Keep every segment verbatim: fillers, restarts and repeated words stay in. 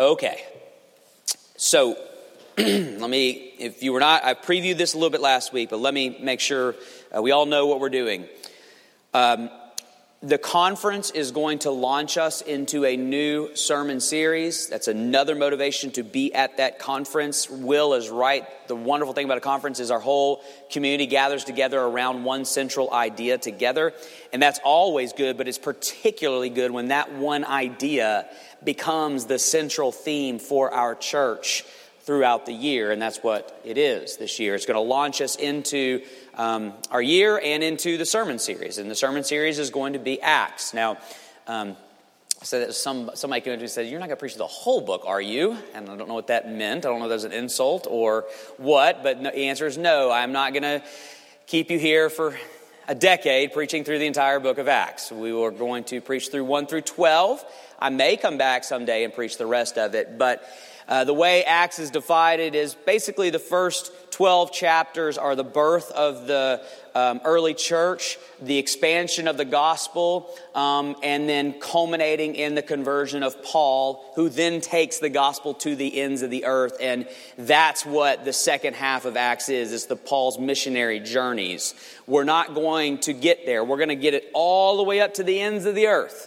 Okay, so let me, if you were not, I previewed this a little bit last week, but let me make sure uh, we all know what we're doing. Um, the conference is going to launch us into a new sermon series. That's another motivation to be at that conference. Will is right. The wonderful thing about a conference is our whole community gathers together around one central idea together. And that's always good, but it's particularly good when that one idea becomes the central theme for our church throughout the year, and that's what it is this year. It's going to launch us into um, our year and into the sermon series, and the sermon series is going to be Acts. Now, um, so that some somebody came to me and said, "You're not going to preach the whole book, are you?" And I don't know what that meant. I don't know if that was an insult or what, but no, the answer is no. I'm not going to keep you here for a decade preaching through the entire book of Acts. We are going to preach through one through twelve. I may come back someday and preach the rest of it, but Uh, the way Acts is divided is basically the first twelve chapters are the birth of the um, early church, the expansion of the gospel, um, and then culminating in the conversion of Paul, who then takes the gospel to the ends of the earth. And that's what the second half of Acts is. It's the Paul's missionary journeys. We're not going to get there. We're going to get it all the way up to the ends of the earth,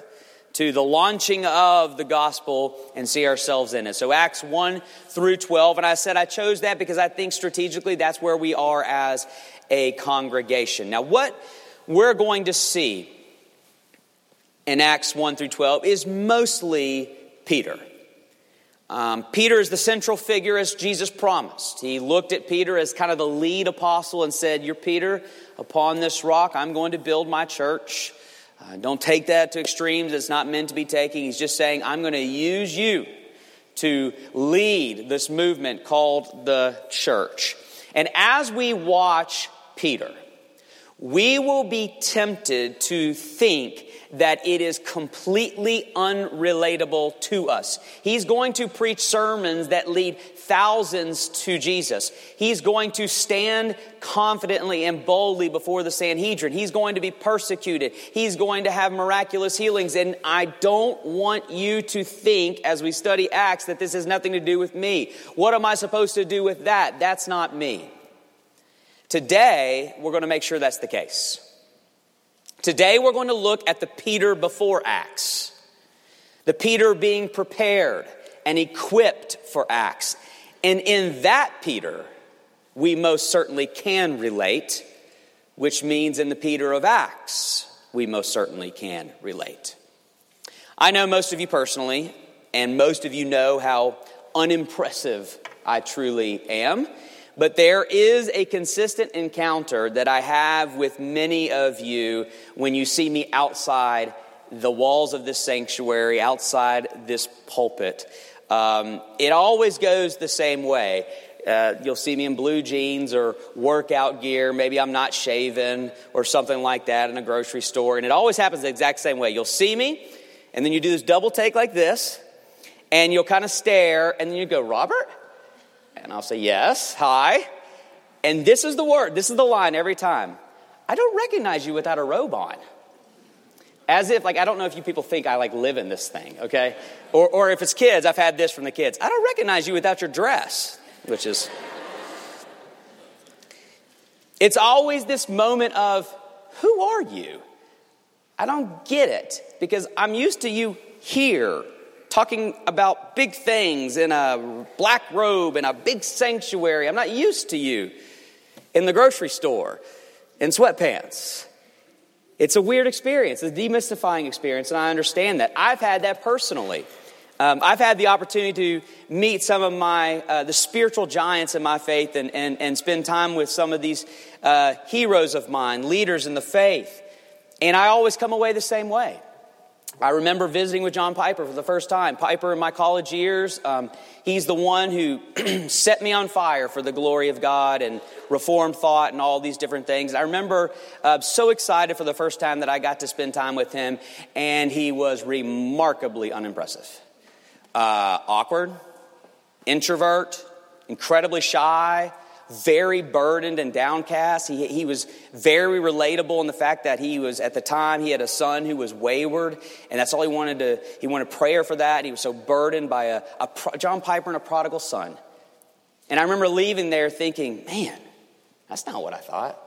to the launching of the gospel, and see ourselves in it. So Acts one through twelve, and I said I chose that because I think strategically that's where we are as a congregation. Now what we're going to see in Acts one through twelve is mostly Peter. Um, Peter is the central figure as Jesus promised. He looked at Peter as kind of the lead apostle and said, "You're Peter, upon this rock I'm going to build my church." Uh, don't take that to extremes. It's not meant to be taking. He's just saying, I'm going to use you to lead this movement called the church. And as we watch Peter, we will be tempted to think that it is completely unrelatable to us. He's going to preach sermons that lead thousands to Jesus. He's going to stand confidently and boldly before the Sanhedrin. He's going to be persecuted. He's going to have miraculous healings. And I don't want you to think, as we study Acts, that this has nothing to do with me. What am I supposed to do with that? That's not me. Today, we're going to make sure that's the case. Today, we're going to look at the Peter before Acts. The Peter being prepared and equipped for Acts. And in that Peter, we most certainly can relate, which means in the Peter of Acts, we most certainly can relate. I know most of you personally, and most of you know how unimpressive I truly am. But there is a consistent encounter that I have with many of you when you see me outside the walls of this sanctuary, outside this pulpit. Um, it always goes the same way. Uh, you'll see me in blue jeans or workout gear. Maybe I'm not shaven or something like that in a grocery store. And it always happens the exact same way. You'll see me, and then you do this double take like this, and you'll kind of stare, and then you go, "Robert?" And I'll say, "Yes, hi." And this is the word, this is the line every time. "I don't recognize you without a robe on." As if, like, I don't know if you people think I, like, live in this thing, okay? Or or if it's kids, I've had this from the kids. "I don't recognize you without your dress," which is... It's always this moment of, who are you? I don't get it, because I'm used to you here, talking about big things in a black robe in a big sanctuary. I'm not used to you in the grocery store in sweatpants. It's a weird experience, a demystifying experience, and I understand that. I've had that personally. Um, I've had the opportunity to meet some of my, uh, the spiritual giants in my faith and, and, and spend time with some of these uh, heroes of mine, leaders in the faith. And I always come away the same way. I remember visiting with John Piper for the first time. Piper, in my college years, um, he's the one who set me on fire for the glory of God and Reformed thought and all these different things. I remember uh, so excited for the first time that I got to spend time with him, and he was remarkably unimpressive. Uh, awkward, introvert, incredibly shy, very burdened and downcast. He, he was very relatable in the fact that he was, at the time, he had a son who was wayward, and that's all he wanted to, he wanted prayer for that. He was so burdened by a, a John Piper and a prodigal son. And I remember leaving there thinking, man, that's not what I thought.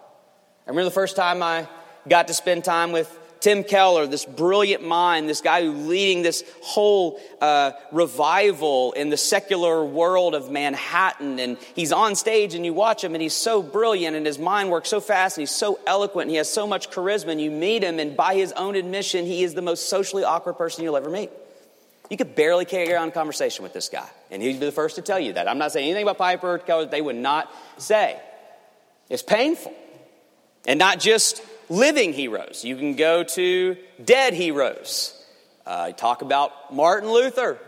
I remember the first time I got to spend time with Tim Keller, this brilliant mind, this guy who's leading this whole uh, revival in the secular world of Manhattan. And he's on stage and you watch him and he's so brilliant and his mind works so fast and he's so eloquent and he has so much charisma. And you meet him and by his own admission, he is the most socially awkward person you'll ever meet. You could barely carry on a conversation with this guy. And he'd be the first to tell you that. I'm not saying anything about Piper or Keller that they would not say. It's painful. And not just living heroes. You can go to dead heroes. Uh, talk about Martin Luther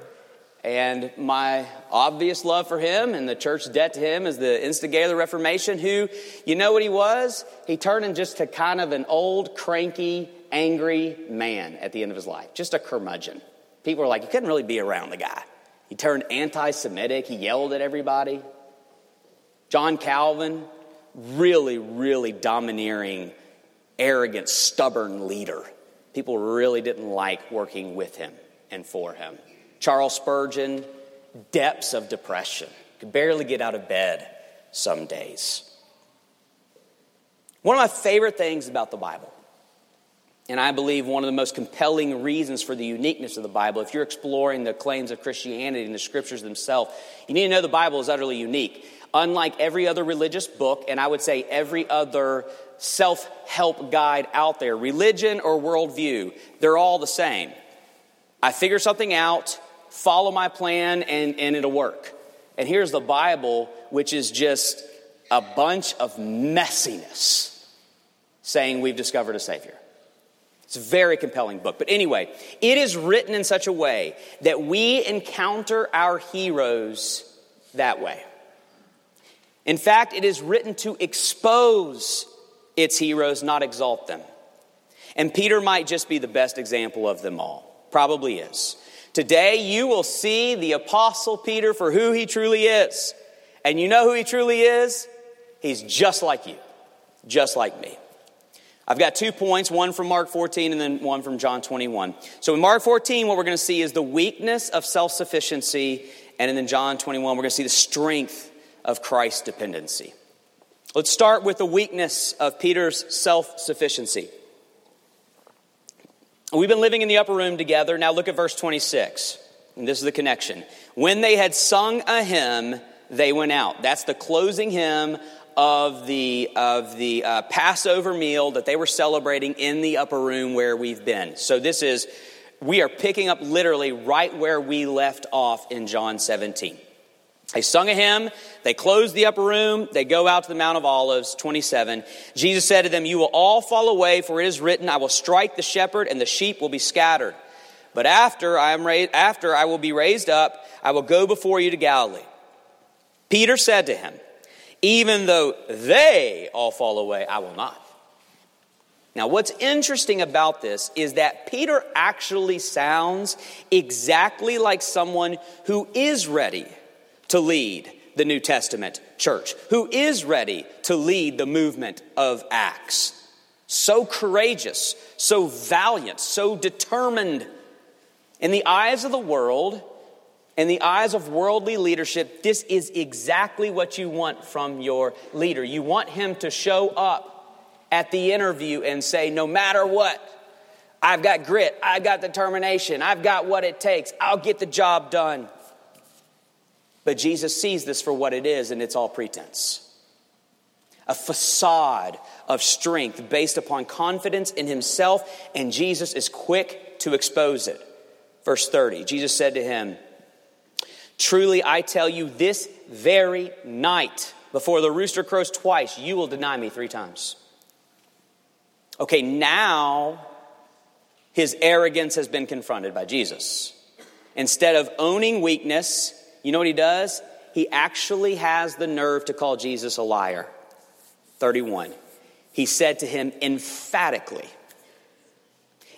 and my obvious love for him and the church's debt to him as the instigator of the Reformation, who, you know what he was? He turned into just to kind of an old, cranky, angry man at the end of his life. Just a curmudgeon. People were like, you couldn't really be around the guy. He turned anti-Semitic. He yelled at everybody. John Calvin, really, really domineering, arrogant, stubborn leader. People really didn't like working with him and for him. Charles Spurgeon, depths of depression. Could barely get out of bed some days. One of my favorite things about the Bible, and I believe one of the most compelling reasons for the uniqueness of the Bible, if you're exploring the claims of Christianity and the scriptures themselves, you need to know the Bible is utterly unique. Unlike every other religious book, and I would say every other self-help guide out there, religion or worldview, they're all the same. I figure something out, follow my plan, and, and it'll work. And here's the Bible, which is just a bunch of messiness saying we've discovered a Savior. It's a very compelling book. But anyway, it is written in such a way that we encounter our heroes that way. In fact, it is written to expose its heroes, not exalt them. And Peter might just be the best example of them all. Probably is. Today, you will see the Apostle Peter for who he truly is. And you know who he truly is? He's just like you. Just like me. I've got two points, one from Mark fourteen and then one from John twenty-one. So in Mark fourteen, what we're going to see is the weakness of self-sufficiency. And in John twenty-one, we're going to see the strength of Christ's dependency. Let's start with the weakness of Peter's self-sufficiency. We've been living in the upper room together. Now look at verse twenty-six. And this is the connection. When they had sung a hymn, they went out. That's the closing hymn of the of the uh, Passover meal that they were celebrating in the upper room where we've been. So this is, we are picking up literally right where we left off in John seventeen. They sung a hymn, they closed the upper room, they go out to the Mount of Olives, twenty-seven. Jesus said to them, you will all fall away, for it is written, I will strike the shepherd and the sheep will be scattered. But after I am raised, after I will be raised up, I will go before you to Galilee. Peter said to him, even though they all fall away, I will not. Now, what's interesting about this is that Peter actually sounds exactly like someone who is ready to lead the New Testament church, who is ready to lead the movement of Acts. So courageous, so valiant, so determined. In the eyes of the world, in the eyes of worldly leadership, this is exactly what you want from your leader. You want him to show up at the interview and say, no matter what, I've got grit, I've got determination, I've got what it takes, I'll get the job done. But Jesus sees this for what it is, and it's all pretense. A facade of strength based upon confidence in himself, and Jesus is quick to expose it. Verse thirty, Jesus said to him, truly, I tell you, this very night, before the rooster crows twice, you will deny me three times. Okay, now his arrogance has been confronted by Jesus. Instead of owning weakness, you know what he does? He actually has the nerve to call Jesus a liar. thirty-one, he said to him emphatically,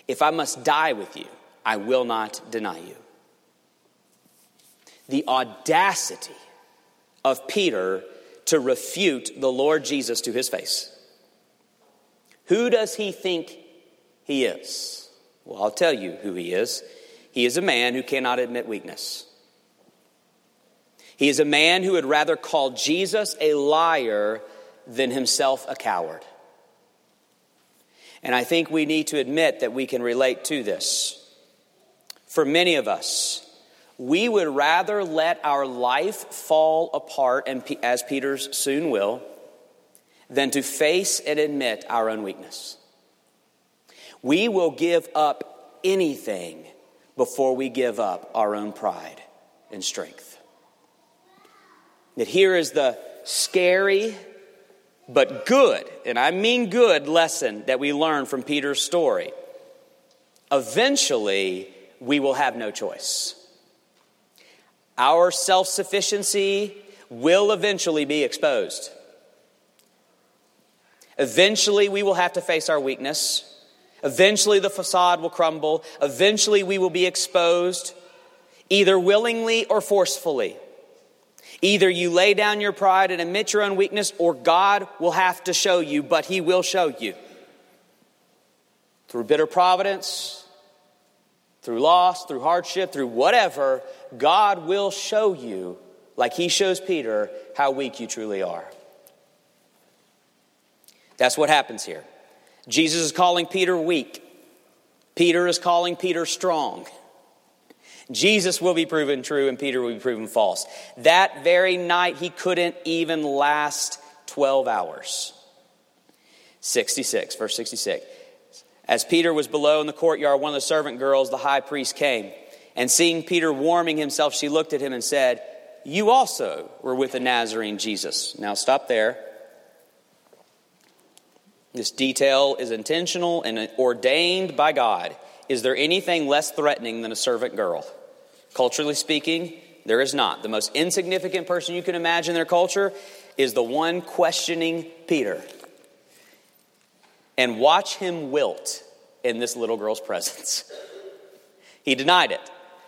if I must die with you, I will not deny you. The audacity of Peter to refute the Lord Jesus to his face. Who does he think he is? Well, I'll tell you who he is. He is a man who cannot admit weakness. He is a man who would rather call Jesus a liar than himself a coward. And I think we need to admit that we can relate to this. For many of us, we would rather let our life fall apart, and as Peter's soon will, than to face and admit our own weakness. We will give up anything before we give up our own pride and strength. That here is the scary but good, and I mean good, lesson that we learn from Peter's story. Eventually, we will have no choice. Our self-sufficiency will eventually be exposed. Eventually, we will have to face our weakness. Eventually, the facade will crumble. Eventually, we will be exposed, either willingly or forcefully. Either you lay down your pride and admit your own weakness, or God will have to show you, but he will show you. Through bitter providence, through loss, through hardship, through whatever, God will show you, like he shows Peter, how weak you truly are. That's what happens here. Jesus is calling Peter weak. Peter is calling Peter strong. Jesus will be proven true and Peter will be proven false. That very night, he couldn't even last twelve hours. sixty-six, verse sixty-six. As Peter was below in the courtyard, one of the servant girls, the high priest, came. And seeing Peter warming himself, she looked at him and said, "You also were with the Nazarene Jesus." Now stop there. This detail is intentional and ordained by God. Is there anything less threatening than a servant girl? Culturally speaking, there is not. The most insignificant person you can imagine in their culture is the one questioning Peter. And watch him wilt in this little girl's presence. He denied it,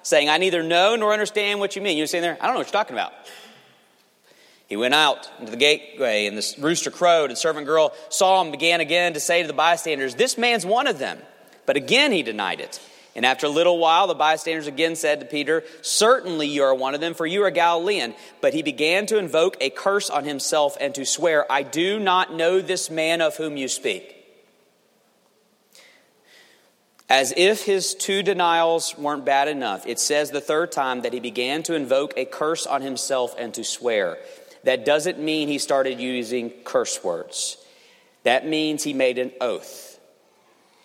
saying, "I neither know nor understand what you mean." You're sitting there, "I don't know what you're talking about." He went out into the gateway, and this rooster crowed, and the servant girl saw him and began again to say to the bystanders, "This man's one of them." But again he denied it. And after a little while, the bystanders again said to Peter, "Certainly you are one of them, for you are a Galilean." But he began to invoke a curse on himself and to swear, "I do not know this man of whom you speak." As if his two denials weren't bad enough, it says the third time that he began to invoke a curse on himself and to swear. That doesn't mean he started using curse words. That means he made an oath.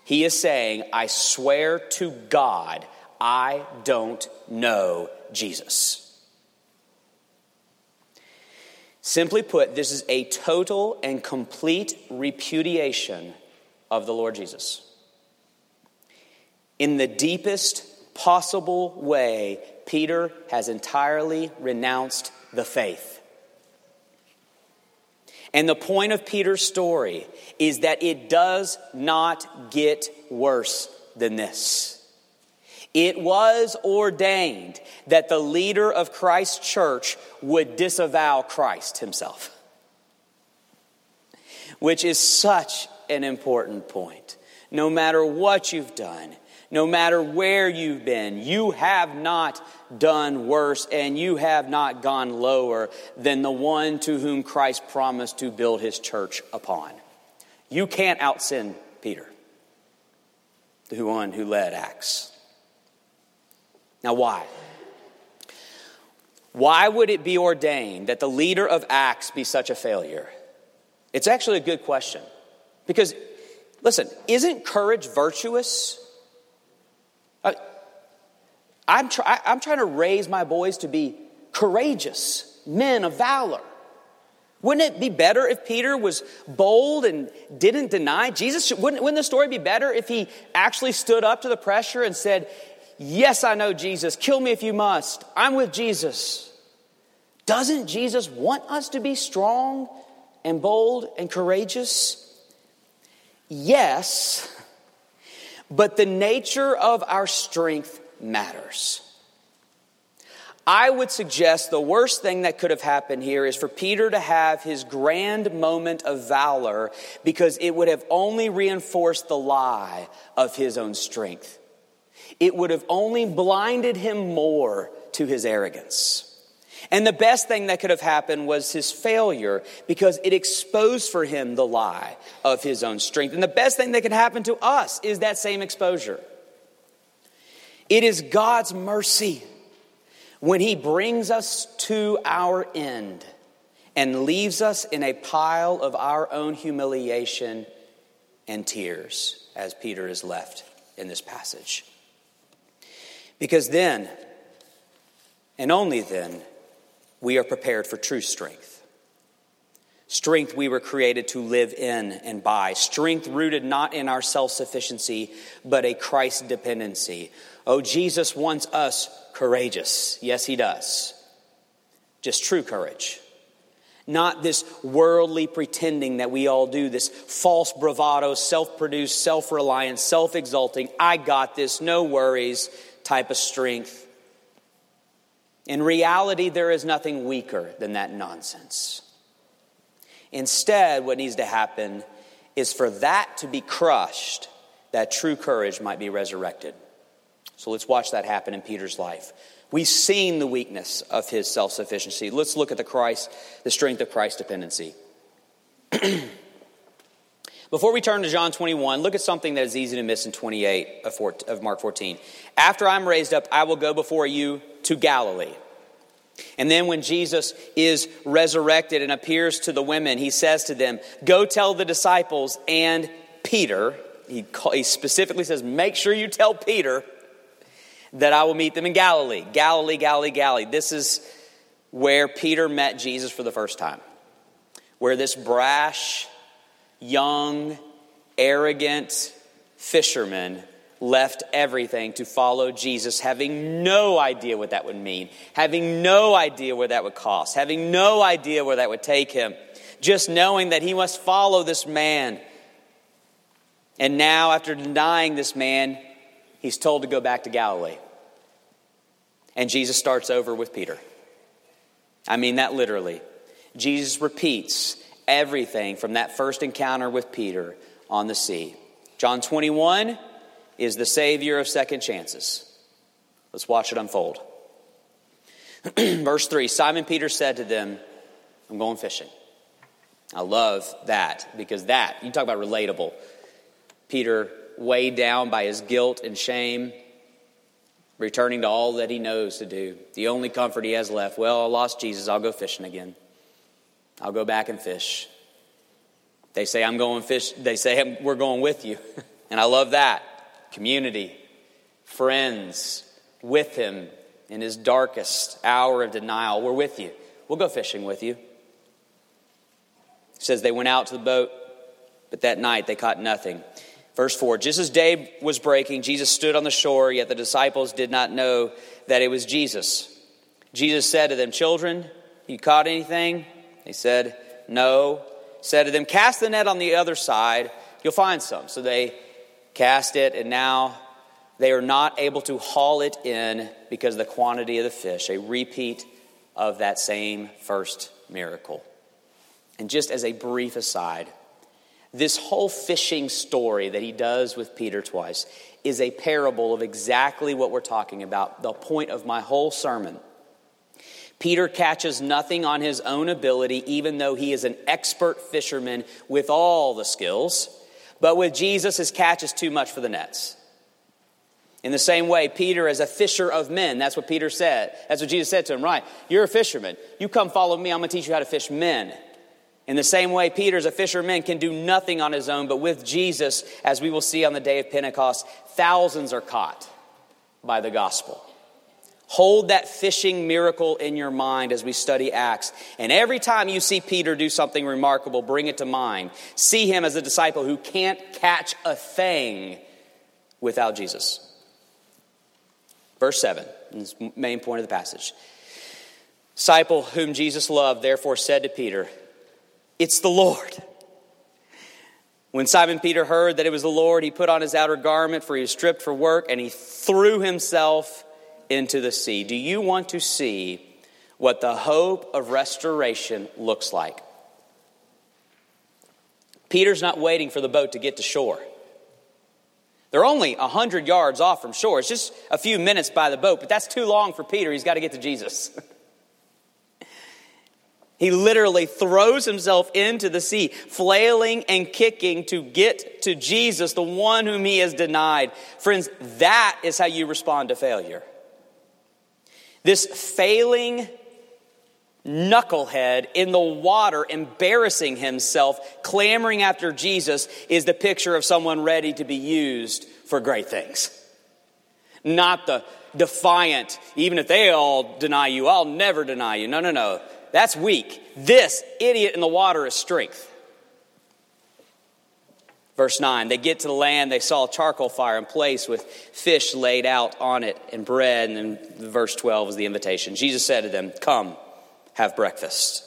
He is saying, "I swear to God, I don't know Jesus." Simply put, this is a total and complete repudiation of the Lord Jesus. In the deepest possible way, Peter has entirely renounced the faith. And the point of Peter's story is that it does not get worse than this. It was ordained that the leader of Christ's church would disavow Christ himself, which is such an important point. No matter what you've done, no matter where you've been, you have not done worse and you have not gone lower than the one to whom Christ promised to build his church upon. You can't out-sin Peter, the one who led Acts. Now why? Why would it be ordained that the leader of Acts be such a failure? It's actually a good question. Because, listen, isn't courage virtuous? I'm, try, I'm trying to raise my boys to be courageous men of valor. Wouldn't it be better if Peter was bold and didn't deny Jesus? Wouldn't, wouldn't the story be better if he actually stood up to the pressure and said, "Yes, I know Jesus. Kill me if you must. I'm with Jesus." Doesn't Jesus want us to be strong and bold and courageous? Yes, but the nature of our strength matters. I would suggest the worst thing that could have happened here is for Peter to have his grand moment of valor, because it would have only reinforced the lie of his own strength. It would have only blinded him more to his arrogance. And the best thing that could have happened was his failure, because it exposed for him the lie of his own strength. And the best thing that could happen to us is that same exposure. It is God's mercy when he brings us to our end and leaves us in a pile of our own humiliation and tears, as Peter is left in this passage. Because then, and only then, we are prepared for true strength. Strength we were created to live in and by. Strength rooted not in our self-sufficiency, but a Christ dependency. Oh, Jesus wants us courageous. Yes, he does. Just true courage. Not this worldly pretending that we all do, this false bravado, self-produced, self-reliant, self-exalting, I got this, no worries type of strength. In reality, there is nothing weaker than that nonsense. Instead, what needs to happen is for that to be crushed, that true courage might be resurrected. So let's watch that happen in Peter's life. We've seen the weakness of his self-sufficiency. Let's look at the Christ, the strength of Christ's dependency. Before we turn to John twenty-one, look at something that is easy to miss in twenty-eight of Mark fourteen. After I'm raised up, I will go before you to Galilee. And then when Jesus is resurrected and appears to the women, he says to them, go tell the disciples and Peter, he, call, he specifically says, make sure you tell Peter that I will meet them in Galilee. Galilee, Galilee, Galilee. This is where Peter met Jesus for the first time. Where this brash, young, arrogant fisherman left everything to follow Jesus, having no idea what that would mean, having no idea where that would cost, having no idea where that would take him, just knowing that he must follow this man. And now, after denying this man, he's told to go back to Galilee. And Jesus starts over with Peter. I mean that literally. Jesus repeats everything from that first encounter with Peter on the sea. John twenty-one is the Savior of second chances. Let's watch it unfold. Verse three, Simon Peter said to them, I'm going fishing. I love that, because that, you talk about relatable. Peter, weighed down by his guilt and shame, returning to all that he knows to do. The only comfort he has left, well, I lost Jesus, I'll go fishing again. I'll go back and fish. They say, I'm going fish. They say, we're going with you. And I love that. Community, friends, with him in his darkest hour of denial. We're with you. We'll go fishing with you. It says they went out to the boat, but that night they caught nothing. Verse four, just as day was breaking, Jesus stood on the shore, yet the disciples did not know that it was Jesus. Jesus said to them, children, you caught anything? They said, no. Said to them, cast the net on the other side, you'll find some. So they cast it, and now they are not able to haul it in because of the quantity of the fish. A repeat of that same first miracle. And just as a brief aside, this whole fishing story that he does with Peter twice is a parable of exactly what we're talking about, the point of my whole sermon. Peter catches nothing on his own ability, even though he is an expert fisherman with all the skills. But with Jesus, his catch is too much for the nets. In the same way, Peter is a fisher of men. That's what Peter said. That's what Jesus said to him, right? You're a fisherman. You come follow me. I'm going to teach you how to fish men. In the same way, Peter as a fisherman can do nothing on his own. But with Jesus, as we will see on the day of Pentecost, thousands are caught by the gospel. Hold that fishing miracle in your mind as we study Acts. And every time you see Peter do something remarkable, bring it to mind. See him as a disciple who can't catch a thing without Jesus. Verse seven, the main point of the passage. Disciple whom Jesus loved, therefore said to Peter, it's the Lord. When Simon Peter heard that it was the Lord, he put on his outer garment, for he was stripped for work, and he threw himself into the sea. Do you want to see what the hope of restoration looks like? Peter's not waiting for the boat to get to shore. They're only one hundred yards off from shore. It's just a few minutes by the boat, but that's too long for Peter. He's got to get to Jesus. He literally throws himself into the sea, flailing and kicking to get to Jesus, the one whom he has denied. Friends, that is how you respond to failure. This failing knucklehead in the water, embarrassing himself, clamoring after Jesus, is the picture of someone ready to be used for great things. Not the defiant, even if they all deny you, I'll never deny you. No, no, no. That's weak. This idiot in the water is strength. Verse nine, they get to the land, they saw a charcoal fire in place with fish laid out on it and bread. And then verse twelve is the invitation. Jesus said to them, come. Have breakfast.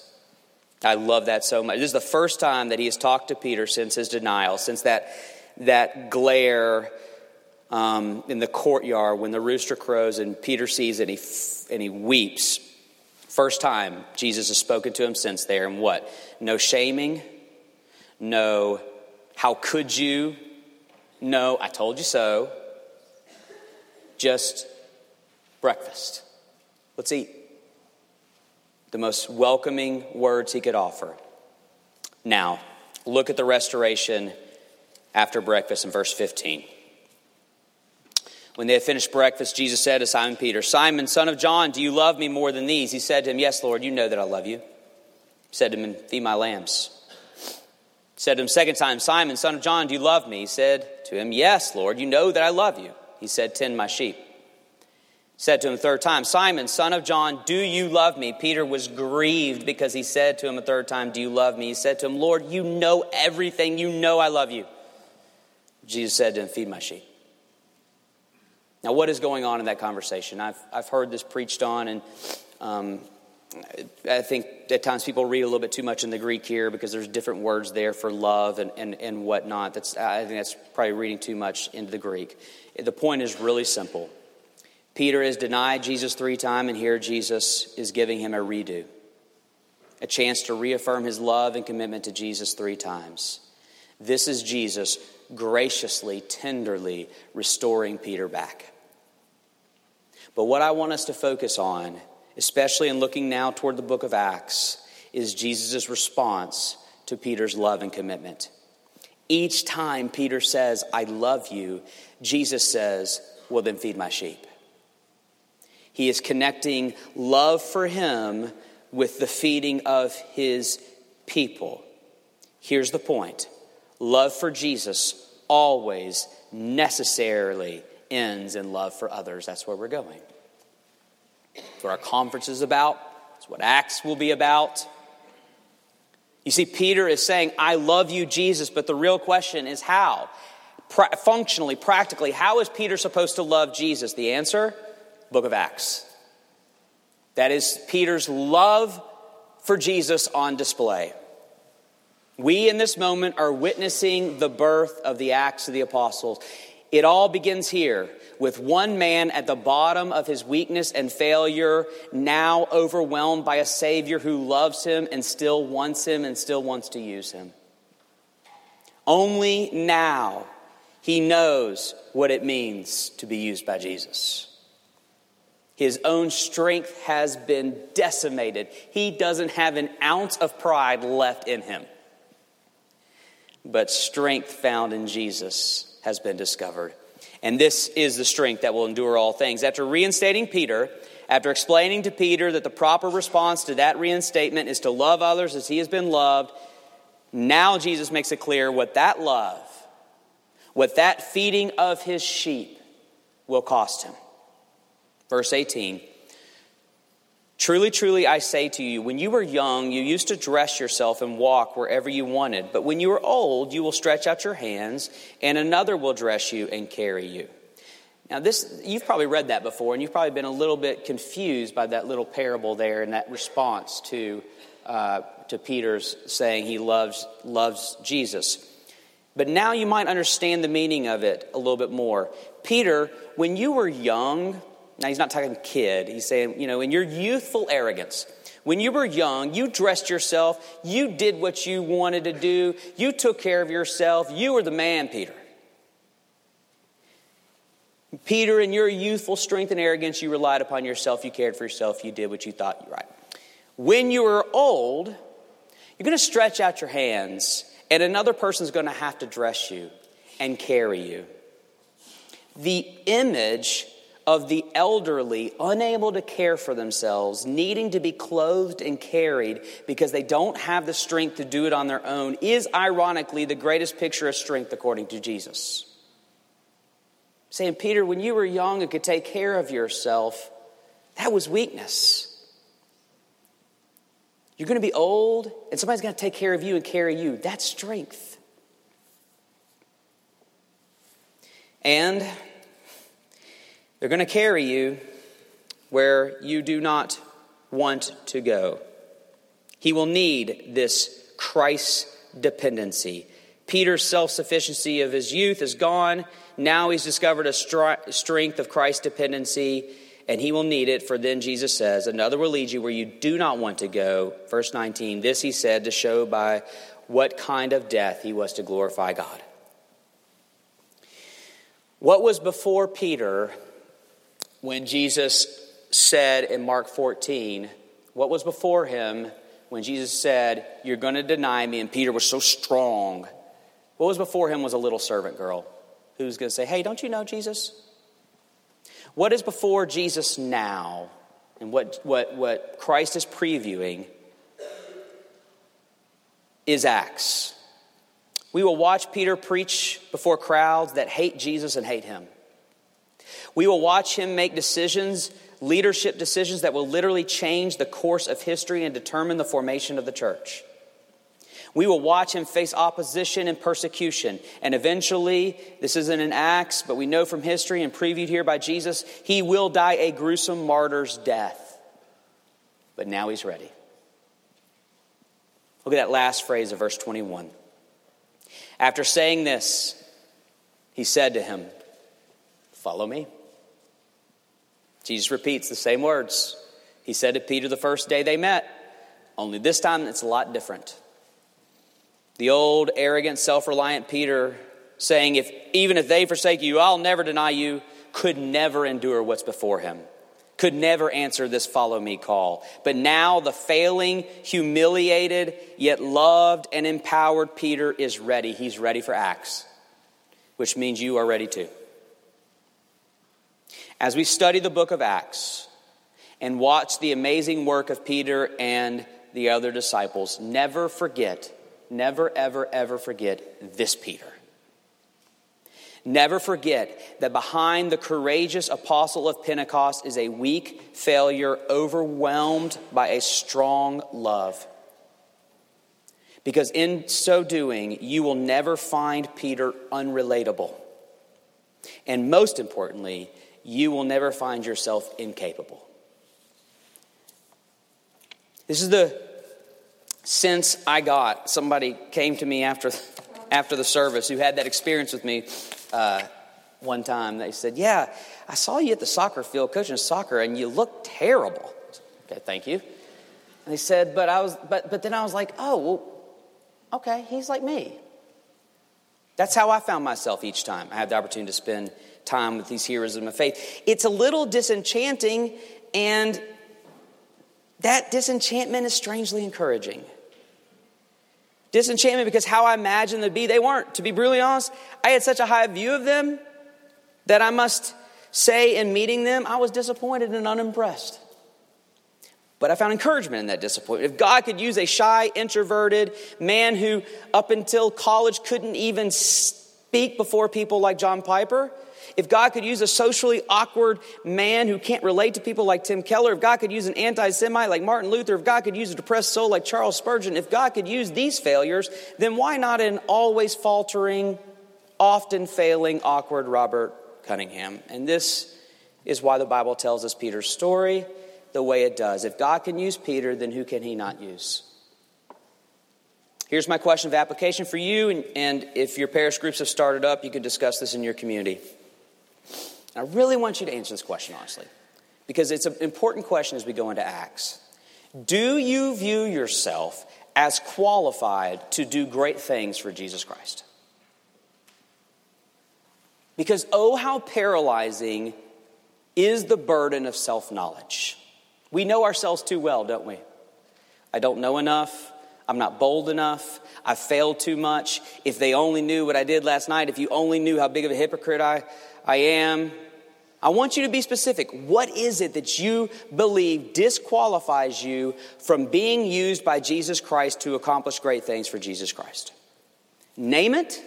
I love that so much. This is the first time that he has talked to Peter since his denial, since that that glare um, in the courtyard when the rooster crows and Peter sees it and he, and he weeps. First time Jesus has spoken to him since there. And what? No shaming. No, how could you? No, I told you so. Just breakfast. Let's eat. The most welcoming words he could offer. Now, look at the restoration after breakfast in verse fifteen. When they had finished breakfast, Jesus said to Simon Peter, Simon, son of John, do you love me more than these? He said to him, yes, Lord, you know that I love you. He said to him, feed my lambs. He said to him second time, Simon, son of John, do you love me? He said to him, yes, Lord, you know that I love you. He said, tend my sheep. Said to him a third time, Simon, son of John, do you love me? Peter was grieved because he said to him a third time, do you love me? He said to him, Lord, you know everything. You know I love you. Jesus said to him, feed my sheep. Now, what is going on in that conversation? I've I've heard this preached on, and um, I think at times people read a little bit too much in the Greek here because there's different words there for love and, and, and whatnot. That's I think that's probably reading too much into the Greek. The point is really simple. Peter has denied Jesus three times, and here Jesus is giving him a redo. A chance to reaffirm his love and commitment to Jesus three times. This is Jesus graciously, tenderly restoring Peter back. But what I want us to focus on, especially in looking now toward the book of Acts, is Jesus' response to Peter's love and commitment. Each time Peter says, I love you, Jesus says, well then feed my sheep. He is connecting love for him with the feeding of his people. Here's the point. Love for Jesus always necessarily ends in love for others. That's where we're going. That's what our conference is about. That's what Acts will be about. You see, Peter is saying, I love you, Jesus, but the real question is how? Pra- functionally, practically, how is Peter supposed to love Jesus? The answer? Book of Acts. That is Peter's love for Jesus on display. We in this moment are witnessing the birth of the Acts of the Apostles. It all begins here with one man at the bottom of his weakness and failure, now overwhelmed by a Savior who loves him and still wants him and still wants to use him. Only now he knows what it means to be used by Jesus. His own strength has been decimated. He doesn't have an ounce of pride left in him. But strength found in Jesus has been discovered. And this is the strength that will endure all things. After reinstating Peter, after explaining to Peter that the proper response to that reinstatement is to love others as he has been loved, now Jesus makes it clear what that love, what that feeding of his sheep will cost him. Verse eighteen, truly, truly, I say to you, when you were young, you used to dress yourself and walk wherever you wanted. But when you are old, you will stretch out your hands and another will dress you and carry you. Now, this you've probably read that before, and you've probably been a little bit confused by that little parable there and that response to uh, to Peter's saying he loves loves Jesus. But now you might understand the meaning of it a little bit more. Peter, when you were young, Now, he's not talking kid. He's saying, you know, in your youthful arrogance, when you were young, you dressed yourself, you did what you wanted to do, you took care of yourself, you were the man, Peter. Peter, in your youthful strength and arrogance, you relied upon yourself, you cared for yourself, you did what you thought right. When you are old, you're going to stretch out your hands, and another person's going to have to dress you and carry you. The image of the elderly, unable to care for themselves, needing to be clothed and carried because they don't have the strength to do it on their own, is ironically the greatest picture of strength according to Jesus. Saying, Peter, when you were young and could take care of yourself, that was weakness. You're going to be old, and somebody's going to take care of you and carry you. That's strength. And they're going to carry you where you do not want to go. He will need this Christ dependency. Peter's self-sufficiency of his youth is gone. Now he's discovered a stri- strength of Christ dependency, and he will need it. For then Jesus says, another will lead you where you do not want to go. Verse nineteen, this he said to show by what kind of death he was to glorify God. What was before Peter when Jesus said in Mark fourteen, what was before him when Jesus said, you're going to deny me, and Peter was so strong? What was before him was a little servant girl who's going to say, hey, don't you know Jesus? What is before Jesus now, and what, what, what Christ is previewing is Acts. We will watch Peter preach before crowds that hate Jesus and hate him. We will watch him make decisions, leadership decisions that will literally change the course of history and determine the formation of the church. We will watch him face opposition and persecution. And eventually, this isn't in Acts, but we know from history and previewed here by Jesus, he will die a gruesome martyr's death. But now he's ready. Look at that last phrase of verse twenty-one. After saying this, he said to him, follow me. Jesus repeats the same words he said to Peter the first day they met, only this time it's a lot different. The old, arrogant, self-reliant Peter saying, "If even if they forsake you, I'll never deny you," could never endure what's before him, could never answer this follow me call. But now the failing, humiliated, yet loved and empowered Peter is ready. He's ready for Acts, which means you are ready too. As we study the book of Acts and watch the amazing work of Peter and the other disciples, never forget, never, ever, ever forget this Peter. Never forget that behind the courageous apostle of Pentecost is a weak failure overwhelmed by a strong love. Because in so doing, you will never find Peter unrelatable. And most importantly, you will never find yourself incapable. This is the sense I got. Somebody came to me after after the service who had that experience with me uh, one time. They said, yeah, I saw you at the soccer field coaching soccer, and you looked terrible. Okay, thank you. And they said, but I was, but but then I was like, oh, well, okay, he's like me. That's how I found myself each time I had the opportunity to spend time with these heroes of my faith. It's a little disenchanting, and that disenchantment is strangely encouraging. Disenchantment because how I imagined them to be, they weren't. To be brutally honest, I had such a high view of them that I must say in meeting them, I was disappointed and unimpressed. But I found encouragement in that disappointment. If God could use a shy, introverted man who up until college couldn't even speak before people like John Piper, if God could use a socially awkward man who can't relate to people like Tim Keller, if God could use an anti-Semite like Martin Luther, if God could use a depressed soul like Charles Spurgeon, if God could use these failures, then why not an always faltering, often failing, awkward Robert Cunningham? And this is why the Bible tells us Peter's story the way it does. If God can use Peter, then who can he not use? Here's my question of application for you, and, and if your parish groups have started up, you can discuss this in your community. And I really want you to answer this question honestly. because it's an important question as we go into Acts. Do you view yourself as qualified to do great things for Jesus Christ? Because oh, how paralyzing is the burden of self-knowledge. We know ourselves too well, don't we? I don't know enough. I'm not bold enough. I failed too much. If they only knew what I did last night, if you only knew how big of a hypocrite I, I am. I want you to be specific. What is it that you believe disqualifies you from being used by Jesus Christ to accomplish great things for Jesus Christ? Name it,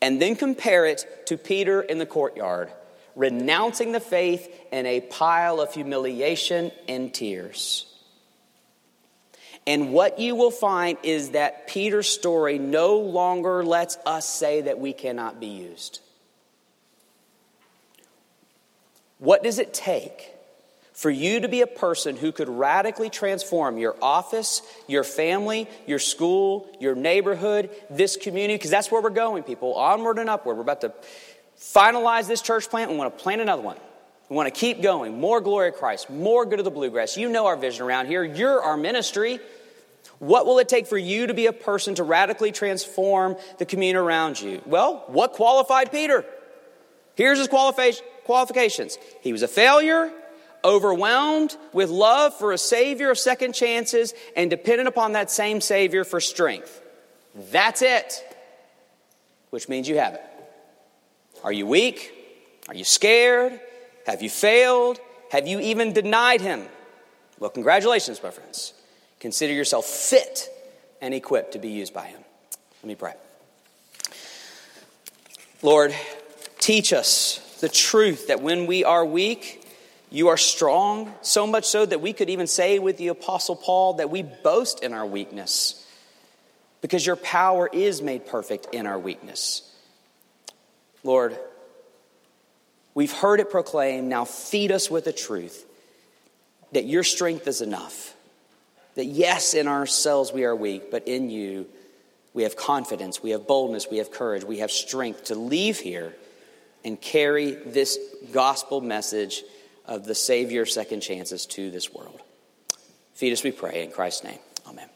and then compare it to Peter in the courtyard, renouncing the faith in a pile of humiliation and tears. And what you will find is that Peter's story no longer lets us say that we cannot be used. What does it take for you to be a person who could radically transform your office, your family, your school, your neighborhood, this community? Because that's where we're going, people, onward and upward. We're about to finalize this church plant. We want to plant another one. We want to keep going. More glory of Christ, more good of the bluegrass. You know our vision around here. You're our ministry. What will it take for you to be a person to radically transform the community around you? Well, what qualified Peter? Here's his qualification. Qualifications. He was a failure, overwhelmed with love for a Savior of second chances, and dependent upon that same Savior for strength. That's it. Which means you have it. Are you weak? Are you scared? Have you failed? Have you even denied him? Well, congratulations, my friends. Consider yourself fit and equipped to be used by him. Let me pray. Lord, teach us the truth that when we are weak, you are strong, so much so that we could even say with the Apostle Paul that we boast in our weakness because your power is made perfect in our weakness. Lord, we've heard it proclaimed. Now feed us with the truth that your strength is enough, that yes, in ourselves we are weak, but in you we have confidence, we have boldness, we have courage, we have strength to leave here and carry this gospel message of the Savior's second chances to this world. Feed us, we pray, in Christ's name. Amen.